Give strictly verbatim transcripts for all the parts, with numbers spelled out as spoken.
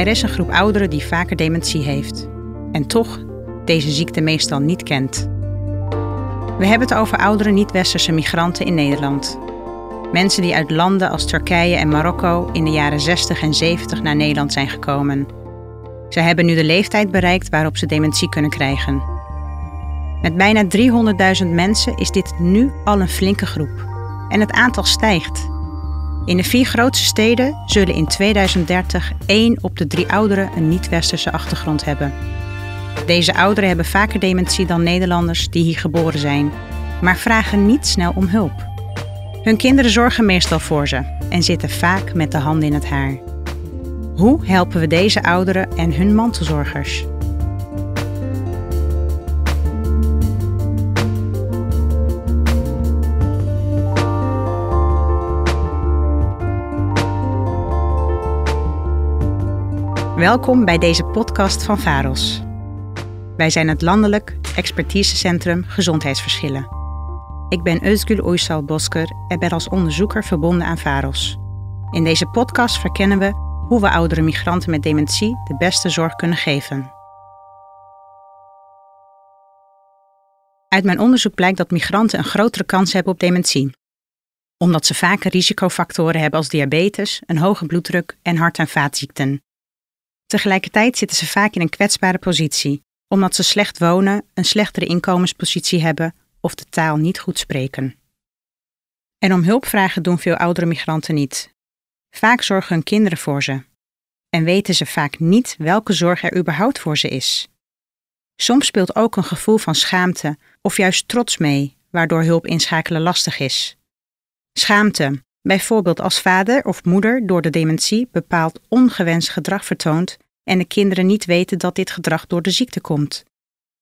Er is een groep ouderen die vaker dementie heeft. En toch deze ziekte meestal niet kent. We hebben het over oudere niet-westerse migranten in Nederland. Mensen die uit landen als Turkije en Marokko in de jaren zestig en zeventig naar Nederland zijn gekomen. Zij hebben nu de leeftijd bereikt waarop ze dementie kunnen krijgen. Met bijna driehonderdduizend mensen is dit nu al een flinke groep. En het aantal stijgt. In de vier grootste steden zullen in tweeduizend dertig één op de drie ouderen een niet-westerse achtergrond hebben. Deze ouderen hebben vaker dementie dan Nederlanders die hier geboren zijn, maar vragen niet snel om hulp. Hun kinderen zorgen meestal voor ze en zitten vaak met de handen in het haar. Hoe helpen we deze ouderen en hun mantelzorgers? Welkom bij deze podcast van VAROS. Wij zijn het landelijk expertisecentrum gezondheidsverschillen. Ik ben Özgül Uysal Bosker en ben als onderzoeker verbonden aan VAROS. In deze podcast verkennen we hoe we oudere migranten met dementie de beste zorg kunnen geven. Uit mijn onderzoek blijkt dat migranten een grotere kans hebben op dementie. Omdat ze vaker risicofactoren hebben als diabetes, een hoge bloeddruk en hart- en vaatziekten. Tegelijkertijd zitten ze vaak in een kwetsbare positie, omdat ze slecht wonen, een slechtere inkomenspositie hebben of de taal niet goed spreken. En om hulp vragen doen veel oudere migranten niet. Vaak zorgen hun kinderen voor ze. En weten ze vaak niet welke zorg er überhaupt voor ze is. Soms speelt ook een gevoel van schaamte of juist trots mee, waardoor hulp inschakelen lastig is. Schaamte, bijvoorbeeld als vader of moeder door de dementie bepaald ongewenst gedrag vertoont en de kinderen niet weten dat dit gedrag door de ziekte komt.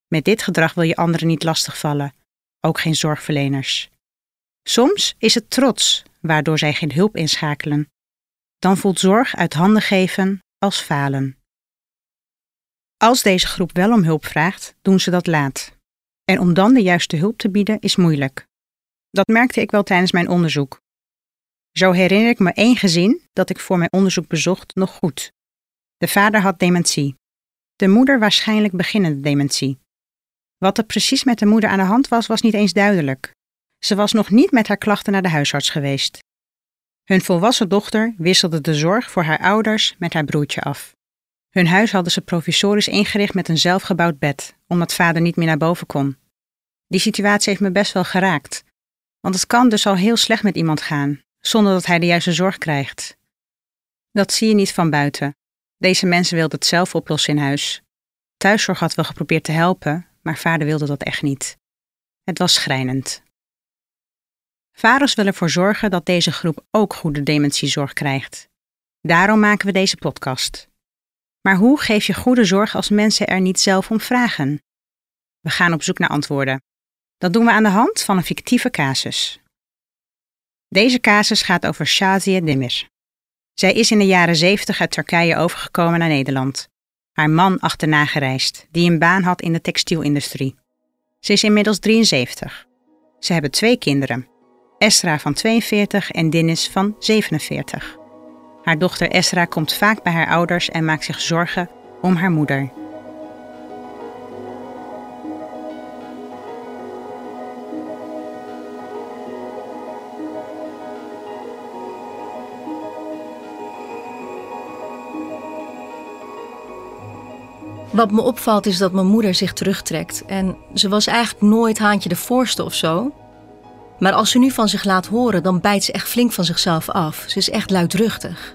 Met dit gedrag wil je anderen niet lastigvallen, ook geen zorgverleners. Soms is het trots, waardoor zij geen hulp inschakelen. Dan voelt zorg uit handen geven als falen. Als deze groep wel om hulp vraagt, doen ze dat laat. En om dan de juiste hulp te bieden is moeilijk. Dat merkte ik wel tijdens mijn onderzoek. Zo herinner ik me één gezin dat ik voor mijn onderzoek bezocht nog goed. De vader had dementie. De moeder waarschijnlijk beginnende dementie. Wat er precies met de moeder aan de hand was, was niet eens duidelijk. Ze was nog niet met haar klachten naar de huisarts geweest. Hun volwassen dochter wisselde de zorg voor haar ouders met haar broertje af. Hun huis hadden ze provisorisch ingericht met een zelfgebouwd bed, omdat vader niet meer naar boven kon. Die situatie heeft me best wel geraakt. Want het kan dus al heel slecht met iemand gaan, zonder dat hij de juiste zorg krijgt. Dat zie je niet van buiten. Deze mensen wilden het zelf oplossen in huis. Thuiszorg had wel geprobeerd te helpen, maar vader wilde dat echt niet. Het was schrijnend. VAROS wil ervoor zorgen dat deze groep ook goede dementiezorg krijgt. Daarom maken we deze podcast. Maar hoe geef je goede zorg als mensen er niet zelf om vragen? We gaan op zoek naar antwoorden. Dat doen we aan de hand van een fictieve casus. Deze casus gaat over Saziye Demir. Zij is in de jaren zeventig uit Turkije overgekomen naar Nederland. Haar man achterna gereisd, die een baan had in de textielindustrie. Ze is inmiddels drieënzeventig. Ze hebben twee kinderen. Esra van tweeënveertig en Dennis van zevenenveertig. Haar dochter Esra komt vaak bij haar ouders en maakt zich zorgen om haar moeder. Wat me opvalt is dat mijn moeder zich terugtrekt. En ze was eigenlijk nooit haantje de voorste of zo. Maar als ze nu van zich laat horen, dan bijt ze echt flink van zichzelf af. Ze is echt luidruchtig.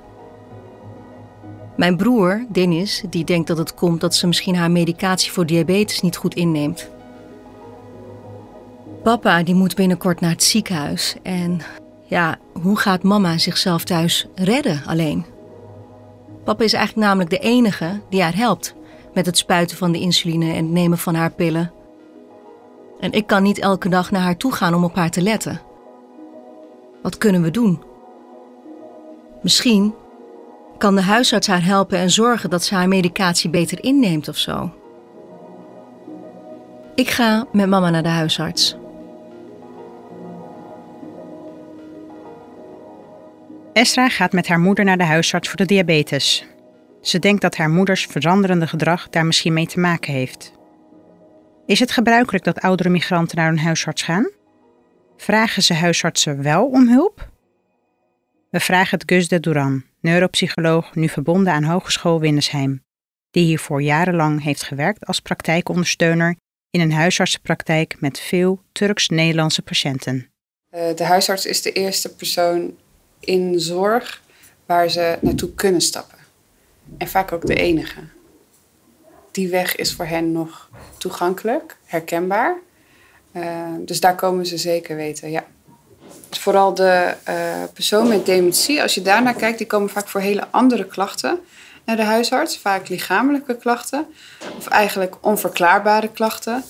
Mijn broer, Dennis, die denkt dat het komt dat ze misschien haar medicatie voor diabetes niet goed inneemt. Papa, die moet binnenkort naar het ziekenhuis. En ja, hoe gaat mama zichzelf thuis redden alleen? Papa is eigenlijk namelijk de enige die haar helpt. Met het spuiten van de insuline en het nemen van haar pillen. En ik kan niet elke dag naar haar toe gaan om op haar te letten. Wat kunnen we doen? Misschien kan de huisarts haar helpen en zorgen dat ze haar medicatie beter inneemt of zo. Ik ga met mama naar de huisarts. Esra gaat met haar moeder naar de huisarts voor de diabetes. Ze denkt dat haar moeders veranderende gedrag daar misschien mee te maken heeft. Is het gebruikelijk dat oudere migranten naar hun huisarts gaan? Vragen ze huisartsen wel om hulp? We vragen het Gözde Duran, neuropsycholoog, nu verbonden aan Hogeschool Windesheim, die hiervoor jarenlang heeft gewerkt als praktijkondersteuner in een huisartsenpraktijk met veel Turks-Nederlandse patiënten. De huisarts is de eerste persoon in zorg waar ze naartoe kunnen stappen. En vaak ook de enige. Die weg is voor hen nog toegankelijk, herkenbaar. Uh, dus daar komen ze zeker weten, ja. Vooral de uh, persoon met dementie, als je daarnaar kijkt, die komen vaak voor hele andere klachten naar de huisarts. Vaak lichamelijke klachten, of eigenlijk onverklaarbare klachten.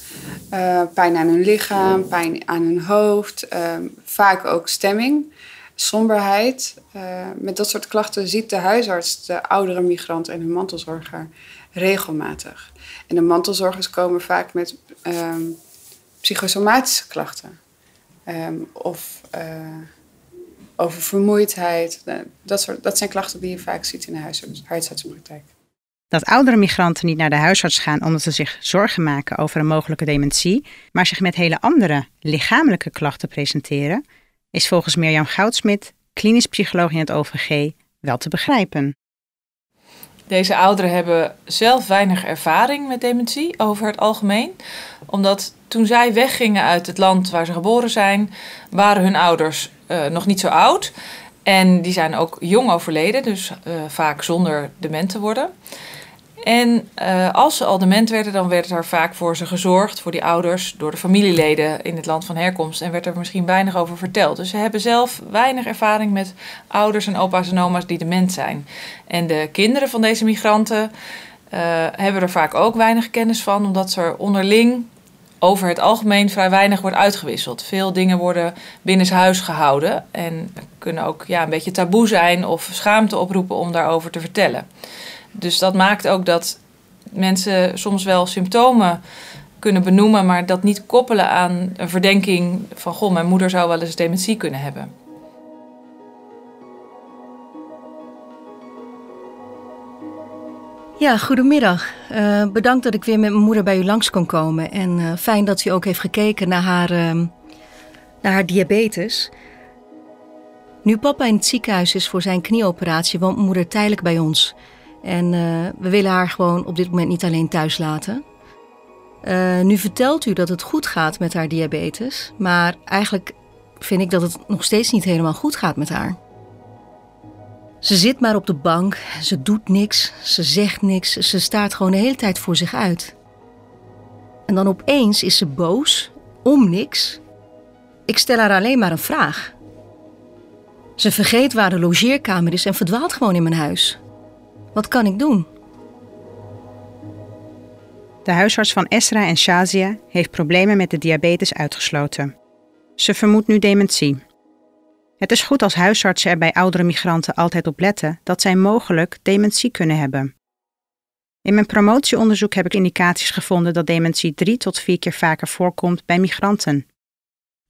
Uh, pijn aan hun lichaam, pijn aan hun hoofd, uh, vaak ook stemming, somberheid. Uh, met dat soort klachten ziet de huisarts de oudere migrant en hun mantelzorger regelmatig. En de mantelzorgers komen vaak met uh, psychosomatische klachten. Um, of uh, over vermoeidheid. Uh, dat, soort, dat zijn klachten die je vaak ziet in de huisarts, huisartsenpraktijk. Dat oudere migranten niet naar de huisarts gaan omdat ze zich zorgen maken over een mogelijke dementie, maar zich met hele andere lichamelijke klachten presenteren, is volgens Mirjam Goudsmit, klinisch psycholoog in het O V G, wel te begrijpen. Deze ouderen hebben zelf weinig ervaring met dementie over het algemeen. Omdat toen zij weggingen uit het land waar ze geboren zijn, waren hun ouders uh, nog niet zo oud. En die zijn ook jong overleden, dus uh, vaak zonder dement te worden. En uh, als ze al dement werden, dan werd er vaak voor ze gezorgd, voor die ouders, door de familieleden in het land van herkomst. En werd er misschien weinig over verteld. Dus ze hebben zelf weinig ervaring met ouders en opa's en oma's die dement zijn. En de kinderen van deze migranten uh, hebben er vaak ook weinig kennis van, omdat ze er onderling over het algemeen vrij weinig wordt uitgewisseld. Veel dingen worden binnenshuis gehouden en kunnen ook ja, een beetje taboe zijn of schaamte oproepen om daarover te vertellen. Dus dat maakt ook dat mensen soms wel symptomen kunnen benoemen, maar dat niet koppelen aan een verdenking van goh, mijn moeder zou wel eens dementie kunnen hebben. Ja, goedemiddag. Uh, bedankt dat ik weer met mijn moeder bij u langs kon komen. En uh, fijn dat u ook heeft gekeken naar haar, uh, naar haar diabetes. Nu papa in het ziekenhuis is voor zijn knieoperatie, woont moeder tijdelijk bij ons. En uh, we willen haar gewoon op dit moment niet alleen thuis laten. Uh, nu vertelt u dat het goed gaat met haar diabetes. Maar eigenlijk vind ik dat het nog steeds niet helemaal goed gaat met haar. Ze zit maar op de bank, ze doet niks, ze zegt niks, ze staart gewoon de hele tijd voor zich uit. En dan opeens is ze boos, om niks. Ik stel haar alleen maar een vraag. Ze vergeet waar de logeerkamer is en verdwaalt gewoon in mijn huis. Wat kan ik doen? De huisarts van Esra en Saziye heeft problemen met de diabetes uitgesloten. Ze vermoedt nu dementie. Het is goed als huisartsen er bij oudere migranten altijd op letten dat zij mogelijk dementie kunnen hebben. In mijn promotieonderzoek heb ik indicaties gevonden dat dementie drie tot vier keer vaker voorkomt bij migranten.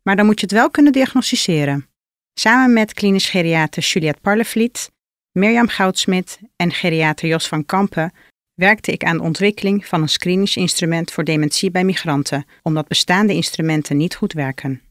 Maar dan moet je het wel kunnen diagnosticeren. Samen met klinisch geriater Juliette Parlevliet, Mirjam Goudsmit en geriater Jos van Kampen werkte ik aan de ontwikkeling van een screeningsinstrument voor dementie bij migranten, omdat bestaande instrumenten niet goed werken.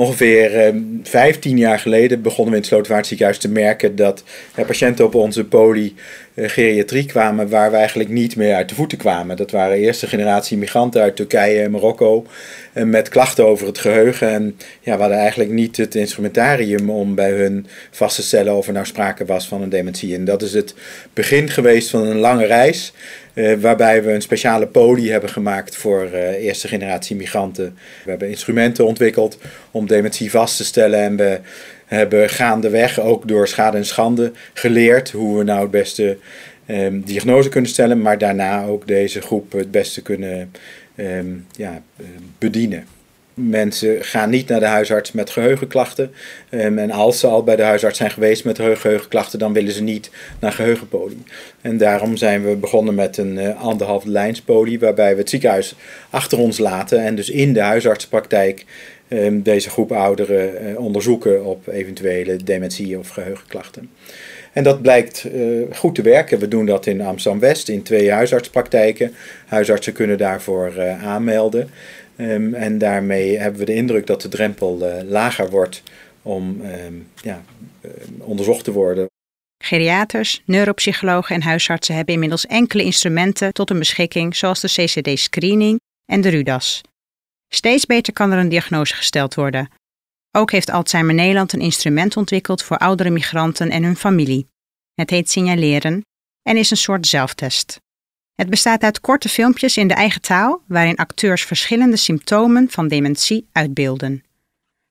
Ongeveer eh, vijftien jaar geleden begonnen we in het Slotervaart ziekenhuis te merken dat eh, patiënten op onze poli eh, geriatrie kwamen waar we eigenlijk niet meer uit de voeten kwamen. Dat waren eerste generatie migranten uit Turkije en Marokko eh, met klachten over het geheugen. En ja, we hadden eigenlijk niet het instrumentarium om bij hun vast te stellen of er nou sprake was van een dementie. En dat is het begin geweest van een lange reis. Uh, waarbij we een speciale poli hebben gemaakt voor uh, eerste generatie migranten. We hebben instrumenten ontwikkeld om dementie vast te stellen. En we hebben gaandeweg ook door schade en schande geleerd hoe we nou het beste um, diagnose kunnen stellen. Maar daarna ook deze groep het beste kunnen um, ja, bedienen. Mensen gaan niet naar de huisarts met geheugenklachten. Um, en als ze al bij de huisarts zijn geweest met geheugenklachten, dan willen ze niet naar geheugenpoli. En daarom zijn we begonnen met een uh, anderhalf lijnspoli, waarbij we het ziekenhuis achter ons laten en dus in de huisartspraktijk um, deze groep ouderen uh, onderzoeken op eventuele dementie of geheugenklachten. En dat blijkt uh, goed te werken. We doen dat in Amsterdam-West in twee huisartspraktijken. Huisartsen kunnen daarvoor uh, aanmelden. Um, en daarmee hebben we de indruk dat de drempel uh, lager wordt om um, ja, um, onderzocht te worden. Geriaters, neuropsychologen en huisartsen hebben inmiddels enkele instrumenten tot hun beschikking, zoals de C C D-screening en de RUDAS. Steeds beter kan er een diagnose gesteld worden. Ook heeft Alzheimer Nederland een instrument ontwikkeld voor oudere migranten en hun familie. Het heet signaleren en is een soort zelftest. Het bestaat uit korte filmpjes in de eigen taal, waarin acteurs verschillende symptomen van dementie uitbeelden.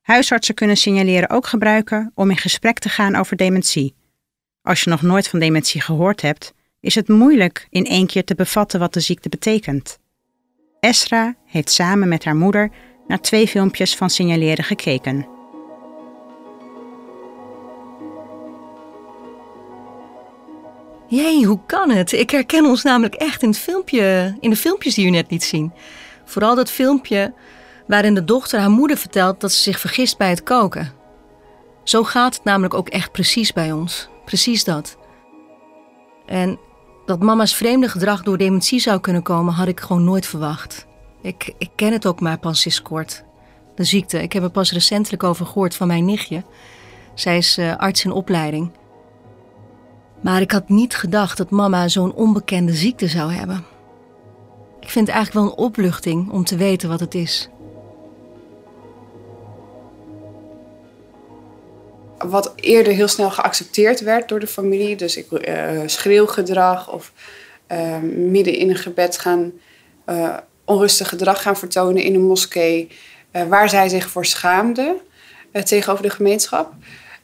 Huisartsen kunnen signaleren ook gebruiken om in gesprek te gaan over dementie. Als je nog nooit van dementie gehoord hebt, is het moeilijk in één keer te bevatten wat de ziekte betekent. Esra heeft samen met haar moeder naar twee filmpjes van signaleren gekeken. Jee, hoe kan het? Ik herken ons namelijk echt in het filmpje, in de filmpjes die u net liet zien. Vooral dat filmpje waarin de dochter haar moeder vertelt dat ze zich vergist bij het koken. Zo gaat het namelijk ook echt precies bij ons. Precies dat. En dat mama's vreemde gedrag door dementie zou kunnen komen, had ik gewoon nooit verwacht. Ik, ik ken het ook maar pas sinds kort. De ziekte. Ik heb er pas recentelijk over gehoord van mijn nichtje. Zij is uh, arts in opleiding. Maar ik had niet gedacht dat mama zo'n onbekende ziekte zou hebben. Ik vind het eigenlijk wel een opluchting om te weten wat het is. Wat eerder heel snel geaccepteerd werd door de familie. Dus ik, uh, schreeuwgedrag of uh, midden in een gebed gaan uh, onrustig gedrag gaan vertonen in een moskee. Uh, waar zij zich voor schaamden uh, tegenover de gemeenschap.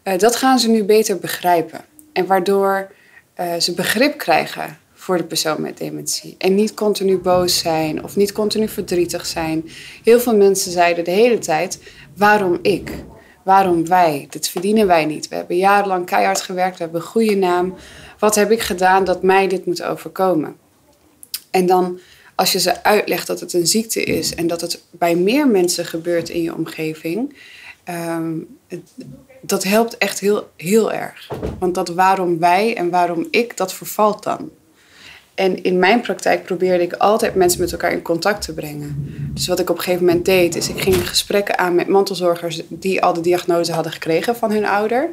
Uh, dat gaan ze nu beter begrijpen. En waardoor uh, ze begrip krijgen voor de persoon met dementie. En niet continu boos zijn of niet continu verdrietig zijn. Heel veel mensen zeiden de hele tijd, waarom ik? Waarom wij? Dit verdienen wij niet. We hebben jarenlang keihard gewerkt, we hebben een goede naam. Wat heb ik gedaan dat mij dit moet overkomen? En dan, als je ze uitlegt dat het een ziekte is en dat het bij meer mensen gebeurt in je omgeving, um, dat helpt echt heel, heel erg. Want dat waarom wij en waarom ik, dat vervalt dan. En in mijn praktijk probeerde ik altijd mensen met elkaar in contact te brengen. Dus wat ik op een gegeven moment deed, is ik ging gesprekken aan met mantelzorgers die al de diagnose hadden gekregen van hun ouder.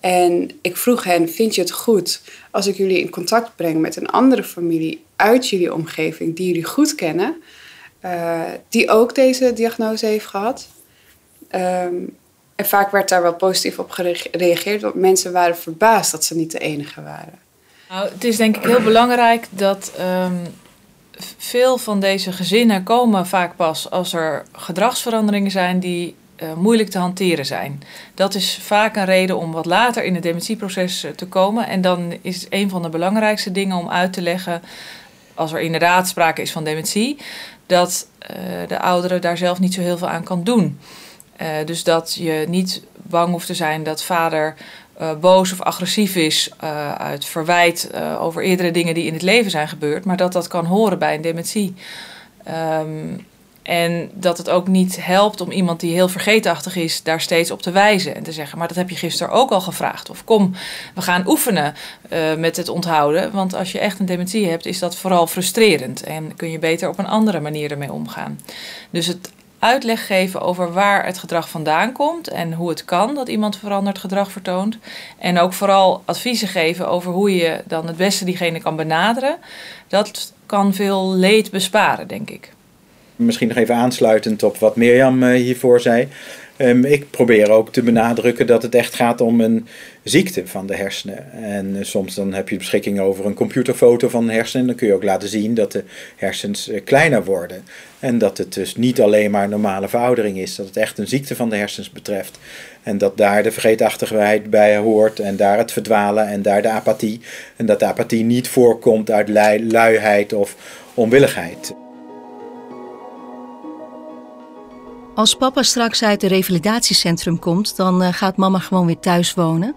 En ik vroeg hen, vind je het goed als ik jullie in contact breng met een andere familie uit jullie omgeving, die jullie goed kennen, uh, die ook deze diagnose heeft gehad? Um, en vaak werd daar wel positief op gereageerd, want mensen waren verbaasd dat ze niet de enige waren. Nou, het is denk ik heel belangrijk dat um, veel van deze gezinnen komen vaak pas als er gedragsveranderingen zijn die uh, moeilijk te hanteren zijn. Dat is vaak een reden om wat later in het dementieproces te komen. En dan is een van de belangrijkste dingen om uit te leggen, als er inderdaad sprake is van dementie, dat uh, de ouderen daar zelf niet zo heel veel aan kan doen. Uh, dus dat je niet bang hoeft te zijn dat vader Uh, boos of agressief is uh, uit verwijt uh, over eerdere dingen die in het leven zijn gebeurd, maar dat dat kan horen bij een dementie. Um, en dat het ook niet helpt om iemand die heel vergeetachtig is daar steeds op te wijzen en te zeggen, maar dat heb je gisteren ook al gevraagd. Of kom, we gaan oefenen uh, met het onthouden, want als je echt een dementie hebt is dat vooral frustrerend en kun je beter op een andere manier ermee omgaan. Dus het uitleg geven over waar het gedrag vandaan komt en hoe het kan dat iemand veranderd gedrag vertoont. En ook vooral adviezen geven over hoe je dan het beste diegene kan benaderen. Dat kan veel leed besparen, denk ik. Misschien nog even aansluitend op wat Mirjam hiervoor zei. Ik probeer ook te benadrukken dat het echt gaat om een ziekte van de hersenen. En soms dan heb je beschikking over een computerfoto van de hersenen. Dan kun je ook laten zien dat de hersens kleiner worden. En dat het dus niet alleen maar normale veroudering is. Dat het echt een ziekte van de hersens betreft. En dat daar de vergeetachtigheid bij hoort. En daar het verdwalen en daar de apathie. En dat de apathie niet voorkomt uit lui, luiheid of onwilligheid. Als papa straks uit het revalidatiecentrum komt, dan uh, gaat mama gewoon weer thuis wonen.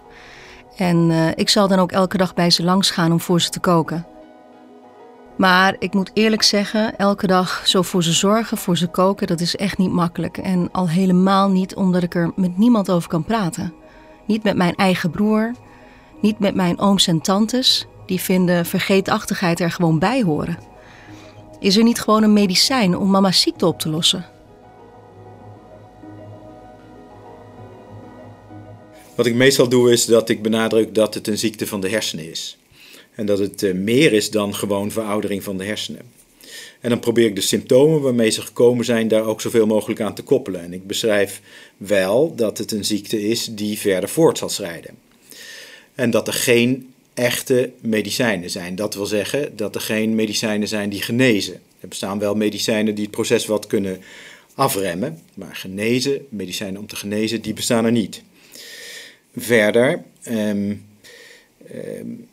En uh, ik zal dan ook elke dag bij ze langs gaan om voor ze te koken. Maar ik moet eerlijk zeggen, elke dag zo voor ze zorgen, voor ze koken, dat is echt niet makkelijk. En al helemaal niet omdat ik er met niemand over kan praten. Niet met mijn eigen broer, Niet met mijn ooms en tantes, die vinden vergeetachtigheid er gewoon bij horen. Is er niet gewoon een medicijn om mama's ziekte op te lossen? Wat ik meestal doe is dat ik benadruk dat het een ziekte van de hersenen is. En dat het meer is dan gewoon veroudering van de hersenen. En dan probeer ik de symptomen waarmee ze gekomen zijn daar ook zoveel mogelijk aan te koppelen. En ik beschrijf wel dat het een ziekte is die verder voort zal schrijden. En dat er geen echte medicijnen zijn. Dat wil zeggen dat er geen medicijnen zijn die genezen. Er bestaan wel medicijnen die het proces wat kunnen afremmen. Maar genezen, medicijnen om te genezen, die bestaan er niet. Verder um, um,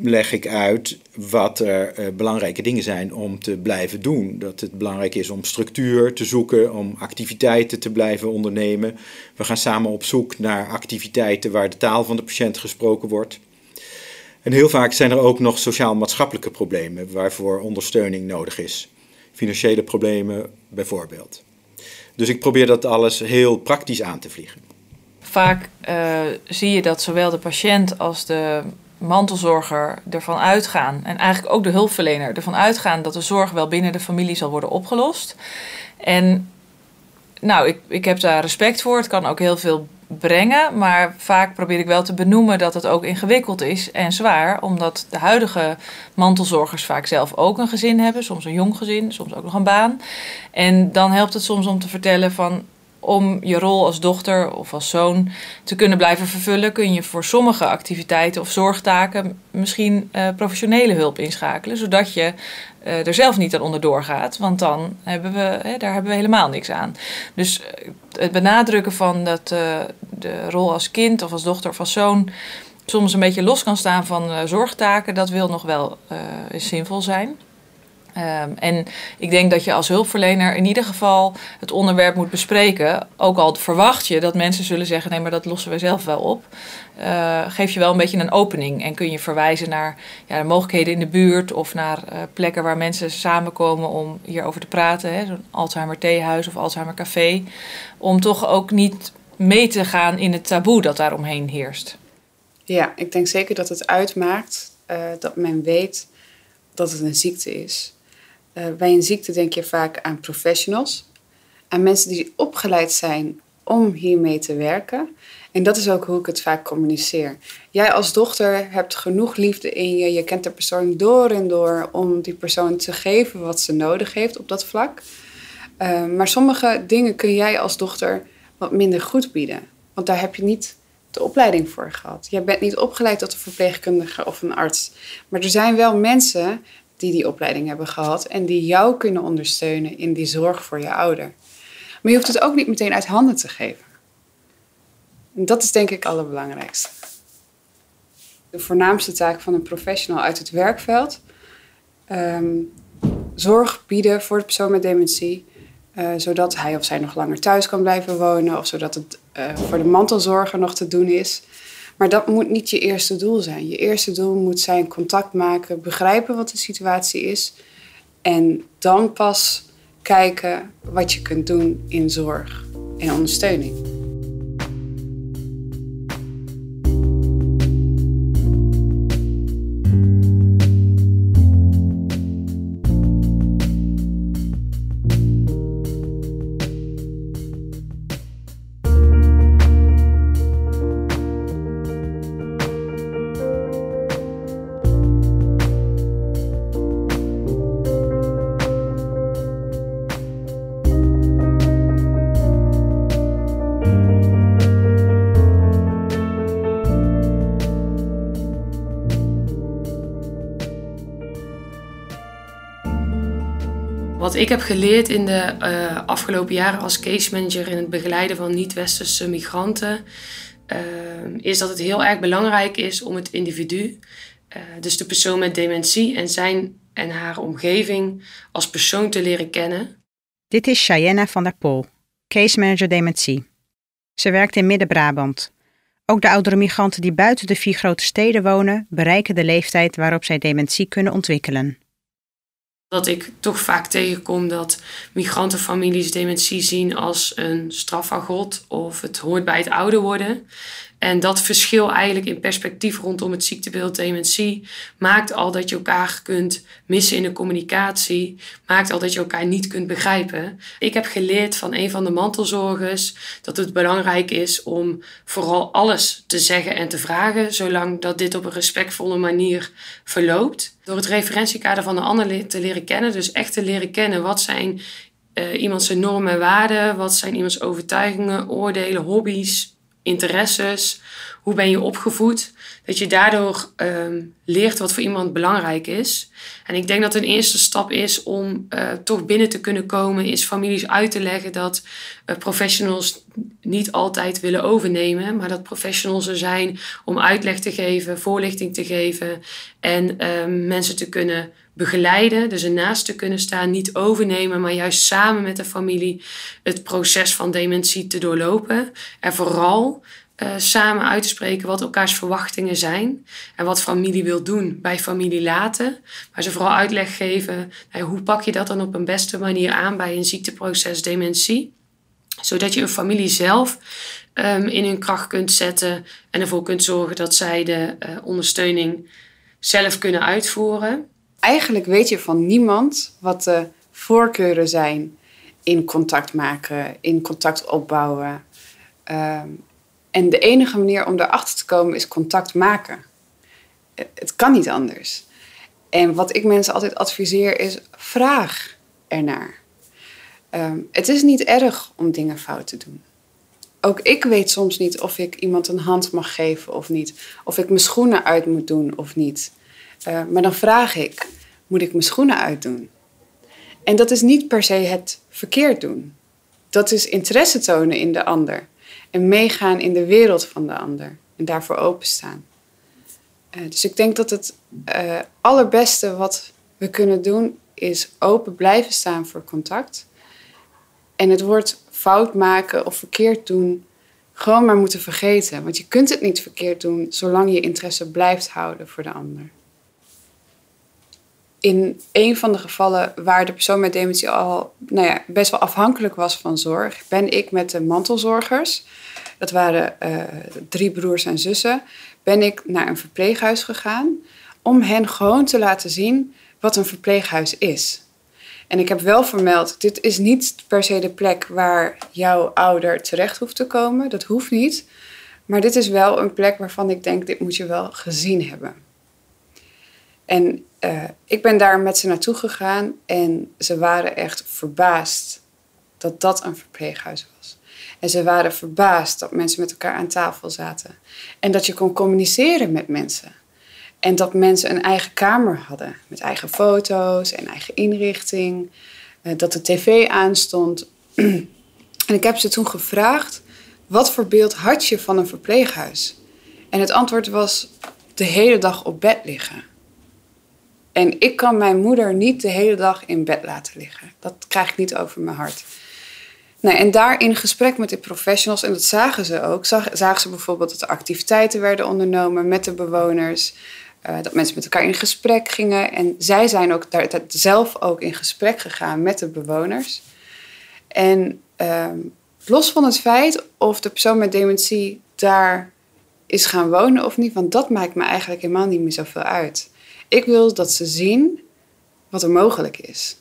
leg ik uit wat er uh, belangrijke dingen zijn om te blijven doen. Dat het belangrijk is om structuur te zoeken, om activiteiten te blijven ondernemen. We gaan samen op zoek naar activiteiten waar de taal van de patiënt gesproken wordt. En heel vaak zijn er ook nog sociaal-maatschappelijke problemen waarvoor ondersteuning nodig is. Financiële problemen bijvoorbeeld. Dus ik probeer dat alles heel praktisch aan te vliegen. Vaak uh, zie je dat zowel de patiënt als de mantelzorger ervan uitgaan, en eigenlijk ook de hulpverlener ervan uitgaan, dat de zorg wel binnen de familie zal worden opgelost. En nou, ik, ik heb daar respect voor. Het kan ook heel veel brengen, maar vaak probeer ik wel te benoemen dat het ook ingewikkeld is en zwaar, omdat de huidige mantelzorgers vaak zelf ook een gezin hebben, soms een jong gezin, soms ook nog een baan. En dan helpt het soms om te vertellen van, om je rol als dochter of als zoon te kunnen blijven vervullen, kun je voor sommige activiteiten of zorgtaken misschien uh, professionele hulp inschakelen, zodat je uh, er zelf niet aan onderdoor gaat, want dan hebben we, hè, daar hebben we helemaal niks aan. Dus het benadrukken van dat uh, de rol als kind of als dochter of als zoon soms een beetje los kan staan van uh, zorgtaken, dat wil nog wel uh, zinvol zijn. Um, en ik denk dat je als hulpverlener in ieder geval het onderwerp moet bespreken. Ook al verwacht je dat mensen zullen zeggen, nee, maar dat lossen we zelf wel op. Uh, geef je wel een beetje een opening en kun je verwijzen naar ja, de mogelijkheden in de buurt of naar uh, plekken waar mensen samenkomen om hierover te praten. Hè, zo'n Alzheimer theehuis of Alzheimer café. Om toch ook niet mee te gaan in het taboe dat daaromheen heerst. Ja, ik denk zeker dat het uitmaakt uh, dat men weet dat het een ziekte is. Uh, bij een ziekte denk je vaak aan professionals, aan mensen die opgeleid zijn om hiermee te werken. En dat is ook hoe ik het vaak communiceer. Jij als dochter hebt genoeg liefde in je, je kent de persoon door en door om die persoon te geven wat ze nodig heeft op dat vlak. Uh, maar sommige dingen kun jij als dochter wat minder goed bieden, want daar heb je niet de opleiding voor gehad. Jij bent niet opgeleid tot een verpleegkundige of een arts, maar er zijn wel mensen die die opleiding hebben gehad en die jou kunnen ondersteunen in die zorg voor je ouder. Maar je hoeft het ook niet meteen uit handen te geven. En dat is denk ik het allerbelangrijkste. De voornaamste taak van een professional uit het werkveld. Um, zorg bieden voor de persoon met dementie, uh, zodat hij of zij nog langer thuis kan blijven wonen of zodat het uh, voor de mantelzorger nog te doen is. Maar dat moet niet je eerste doel zijn. Je eerste doel moet zijn contact maken, begrijpen wat de situatie is. En dan pas kijken wat je kunt doen in zorg en ondersteuning. Wat ik heb geleerd in de uh, afgelopen jaren als case manager in het begeleiden van niet-westerse migranten, uh, is dat het heel erg belangrijk is om het individu, uh, dus de persoon met dementie en zijn en haar omgeving als persoon te leren kennen. Dit is Cheyenne van der Pol, case manager dementie. Ze werkt in Midden-Brabant. Ook de oudere migranten die buiten de vier grote steden wonen, bereiken de leeftijd waarop zij dementie kunnen ontwikkelen. Dat ik toch vaak tegenkom dat migrantenfamilies dementie zien als een straf van God of het hoort bij het ouder worden. En dat verschil eigenlijk in perspectief rondom het ziektebeeld dementie maakt al dat je elkaar kunt missen in de communicatie. Maakt al dat je elkaar niet kunt begrijpen. Ik heb geleerd van een van de mantelzorgers dat het belangrijk is om vooral alles te zeggen en te vragen, zolang dat dit op een respectvolle manier verloopt. Door het referentiekader van de ander te leren kennen, dus echt te leren kennen wat zijn uh, iemands normen en waarden, wat zijn iemands overtuigingen, oordelen, hobby's, interesses, hoe ben je opgevoed, dat je daardoor um, leert wat voor iemand belangrijk is. En ik denk dat een eerste stap is om uh, toch binnen te kunnen komen, is families uit te leggen dat uh, professionals niet altijd willen overnemen, maar dat professionals er zijn om uitleg te geven, voorlichting te geven en um, mensen te kunnen begeleiden, dus ernaast te kunnen staan, niet overnemen, maar juist samen met de familie het proces van dementie te doorlopen. En vooral uh, samen uit te spreken wat elkaars verwachtingen zijn en wat familie wil doen bij familie laten. Maar ze vooral uitleg geven, nou, hoe pak je dat dan op een beste manier aan bij een ziekteproces dementie, zodat je een familie zelf um, in hun kracht kunt zetten en ervoor kunt zorgen dat zij de uh, ondersteuning zelf kunnen uitvoeren. Eigenlijk weet je van niemand wat de voorkeuren zijn in contact maken, in contact opbouwen. Um, en de enige manier om daarachter te komen is contact maken. Het kan niet anders. En wat ik mensen altijd adviseer is, vraag ernaar. Um, het is niet erg om dingen fout te doen. Ook ik weet soms niet of ik iemand een hand mag geven of niet. Of ik mijn schoenen uit moet doen of niet. Uh, maar dan vraag ik, moet ik mijn schoenen uitdoen? En dat is niet per se het verkeerd doen. Dat is interesse tonen in de ander. En meegaan in de wereld van de ander. En daarvoor openstaan. Uh, dus ik denk dat het uh, allerbeste wat we kunnen doen is open blijven staan voor contact. En het woord fout maken of verkeerd doen gewoon maar moeten vergeten. Want je kunt het niet verkeerd doen zolang je interesse blijft houden voor de ander. In een van de gevallen waar de persoon met dementie al nou ja, best wel afhankelijk was van zorg, ben ik met de mantelzorgers, dat waren uh, drie broers en zussen, ben ik naar een verpleeghuis gegaan om hen gewoon te laten zien wat een verpleeghuis is. En ik heb wel vermeld, dit is niet per se de plek waar jouw ouder terecht hoeft te komen, dat hoeft niet. Maar dit is wel een plek waarvan ik denk, dit moet je wel gezien hebben. En uh, ik ben daar met ze naartoe gegaan en ze waren echt verbaasd dat dat een verpleeghuis was. En ze waren verbaasd dat mensen met elkaar aan tafel zaten. En dat je kon communiceren met mensen. En dat mensen een eigen kamer hadden met eigen foto's en eigen inrichting. Uh, dat de tv aanstond. En ik heb ze toen gevraagd, wat voor beeld had je van een verpleeghuis? En het antwoord was, de hele dag op bed liggen. En ik kan mijn moeder niet de hele dag in bed laten liggen. Dat krijg ik niet over mijn hart. Nou, en daar in gesprek met de professionals, en dat zagen ze ook, zag, zagen ze bijvoorbeeld dat er activiteiten werden ondernomen met de bewoners. Uh, dat mensen met elkaar in gesprek gingen. En zij zijn ook daar, daar zelf ook in gesprek gegaan met de bewoners. En uh, los van het feit of de persoon met dementie daar is gaan wonen of niet, want dat maakt me eigenlijk helemaal niet meer zoveel uit. Ik wil dat ze zien wat er mogelijk is.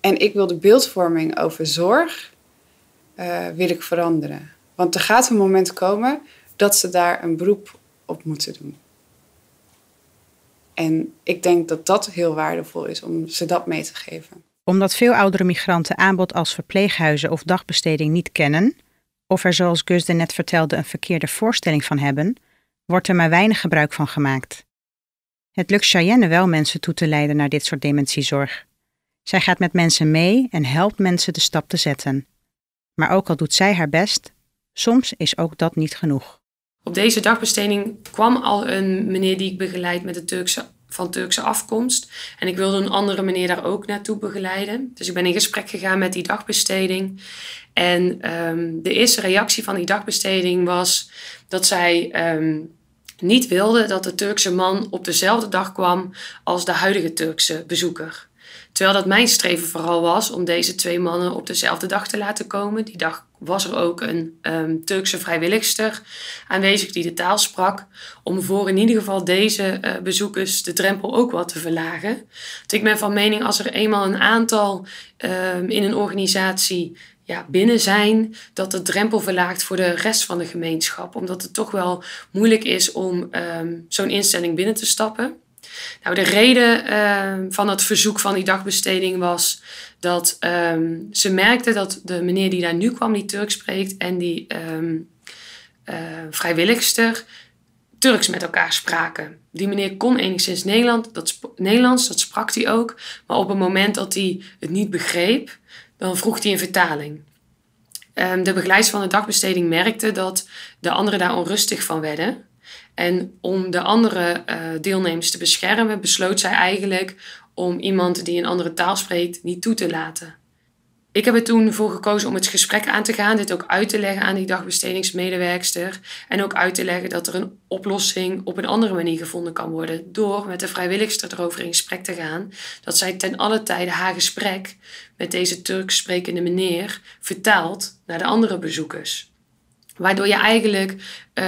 En ik wil de beeldvorming over zorg uh, wil ik veranderen. Want er gaat een moment komen dat ze daar een beroep op moeten doen. En ik denk dat dat heel waardevol is om ze dat mee te geven. Omdat veel oudere migranten aanbod als verpleeghuizen of dagbesteding niet kennen, of er zoals Gözde net vertelde een verkeerde voorstelling van hebben, wordt er maar weinig gebruik van gemaakt. Het lukt Cheyenne wel mensen toe te leiden naar dit soort dementiezorg. Zij gaat met mensen mee en helpt mensen de stap te zetten. Maar ook al doet zij haar best, soms is ook dat niet genoeg. Op deze dagbesteding kwam al een meneer die ik begeleid met de Turkse, van Turkse afkomst. En ik wilde een andere meneer daar ook naartoe begeleiden. Dus ik ben in gesprek gegaan met die dagbesteding. En um, de eerste reactie van die dagbesteding was dat zij Um, niet wilde dat de Turkse man op dezelfde dag kwam als de huidige Turkse bezoeker. Terwijl dat mijn streven vooral was om deze twee mannen op dezelfde dag te laten komen. Die dag was er ook een um, Turkse vrijwilligster aanwezig die de taal sprak, om voor in ieder geval deze uh, bezoekers de drempel ook wat te verlagen. Want ik ben van mening, als er eenmaal een aantal um, in een organisatie ja, binnen zijn, dat de drempel verlaagt voor de rest van de gemeenschap. Omdat het toch wel moeilijk is om um, zo'n instelling binnen te stappen. Nou, de reden uh, van het verzoek van die dagbesteding was dat um, ze merkte dat de meneer die daar nu kwam, die Turks spreekt, en die um, uh, vrijwilligster Turks met elkaar spraken. Die meneer kon enigszins Nederland, dat sp- Nederlands, dat sprak hij ook. Maar op het moment dat hij het niet begreep, dan vroeg hij een vertaling. Um, de begeleidster van de dagbesteding merkte dat de anderen daar onrustig van werden. En om de andere uh, deelnemers te beschermen, besloot zij eigenlijk om iemand die een andere taal spreekt niet toe te laten. Ik heb er toen voor gekozen om het gesprek aan te gaan, dit ook uit te leggen aan die dagbestedingsmedewerkster. En ook uit te leggen dat er een oplossing op een andere manier gevonden kan worden, door met de vrijwilligster erover in gesprek te gaan. Dat zij ten alle tijde haar gesprek met deze Turks sprekende meneer vertaalt naar de andere bezoekers. Waardoor je eigenlijk uh,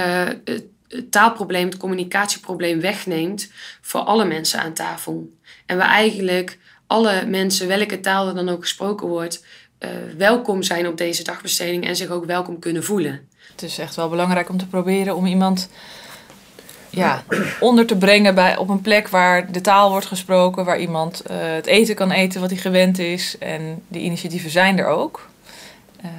het taalprobleem, het communicatieprobleem wegneemt voor alle mensen aan tafel. En we eigenlijk alle mensen, welke taal er dan ook gesproken wordt, uh, welkom zijn op deze dagbesteding en zich ook welkom kunnen voelen. Het is echt wel belangrijk om te proberen om iemand ja, onder te brengen bij, op een plek waar de taal wordt gesproken, waar iemand uh, het eten kan eten wat hij gewend is. En die initiatieven zijn er ook. Uh,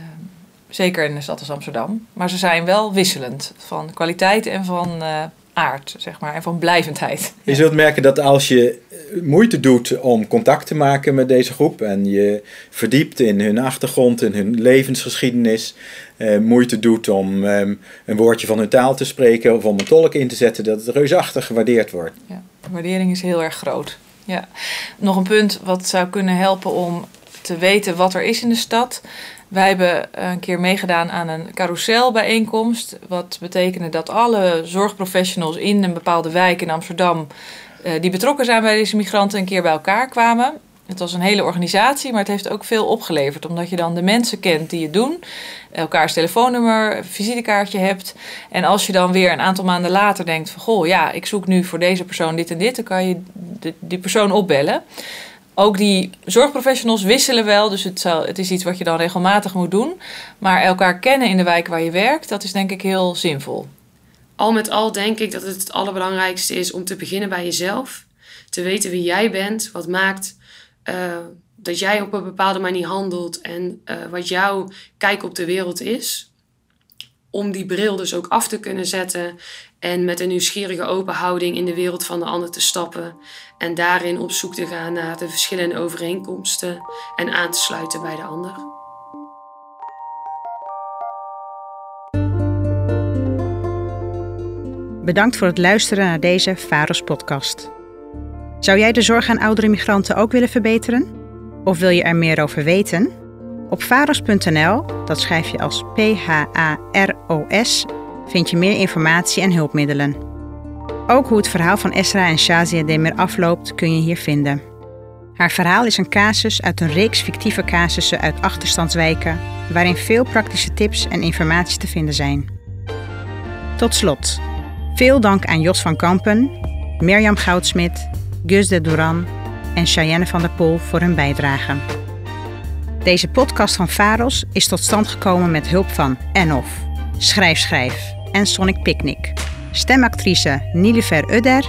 Zeker in de stad als Amsterdam. Maar ze zijn wel wisselend van kwaliteit en van uh, aard, zeg maar, en van blijvendheid. Je zult merken dat als je moeite doet om contact te maken met deze groep en je verdiept in hun achtergrond, in hun levensgeschiedenis, uh, moeite doet om um, een woordje van hun taal te spreken of om een tolk in te zetten, dat het reusachtig gewaardeerd wordt. Ja, de waardering is heel erg groot. Ja. Nog een punt wat zou kunnen helpen om te weten wat er is in de stad. Wij hebben een keer meegedaan aan een carouselbijeenkomst. Wat betekende dat alle zorgprofessionals in een bepaalde wijk in Amsterdam, die betrokken zijn bij deze migranten, een keer bij elkaar kwamen. Het was een hele organisatie, maar het heeft ook veel opgeleverd. Omdat je dan de mensen kent die het doen. Elkaars telefoonnummer, visitekaartje hebt. En als je dan weer een aantal maanden later denkt van, goh, ja, ik zoek nu voor deze persoon dit en dit. Dan kan je die persoon opbellen. Ook die zorgprofessionals wisselen wel, dus het, zou, het is iets wat je dan regelmatig moet doen. Maar elkaar kennen in de wijk waar je werkt, dat is denk ik heel zinvol. Al met al denk ik dat het het allerbelangrijkste is om te beginnen bij jezelf. Te weten wie jij bent, wat maakt uh, dat jij op een bepaalde manier handelt en uh, wat jouw kijk op de wereld is. Om die bril dus ook af te kunnen zetten en met een nieuwsgierige open houding in de wereld van de ander te stappen. En daarin op zoek te gaan naar de verschillende overeenkomsten en aan te sluiten bij de ander. Bedankt voor het luisteren naar deze VAROS podcast. Zou jij de zorg aan oudere migranten ook willen verbeteren? Of wil je er meer over weten? Op varos punt n l, dat schrijf je als P H A R O S, vind je meer informatie en hulpmiddelen. Ook hoe het verhaal van Esra en Saziye Demir afloopt kun je hier vinden. Haar verhaal is een casus uit een reeks fictieve casussen uit achterstandswijken, waarin veel praktische tips en informatie te vinden zijn. Tot slot, veel dank aan Jos van Kampen, Mirjam Goudsmit, Gözde Duran en Cheyenne van der Pol voor hun bijdrage. Deze podcast van VAROS is tot stand gekomen met hulp van en of Schrijf Schrijf en Sonic Picnic, stemactrice Nilüfer Öder,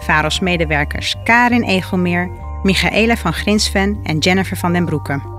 VAROS-medewerkers Karin Egelmeer, Michaële van Grinsven en Jennifer van den Broeken.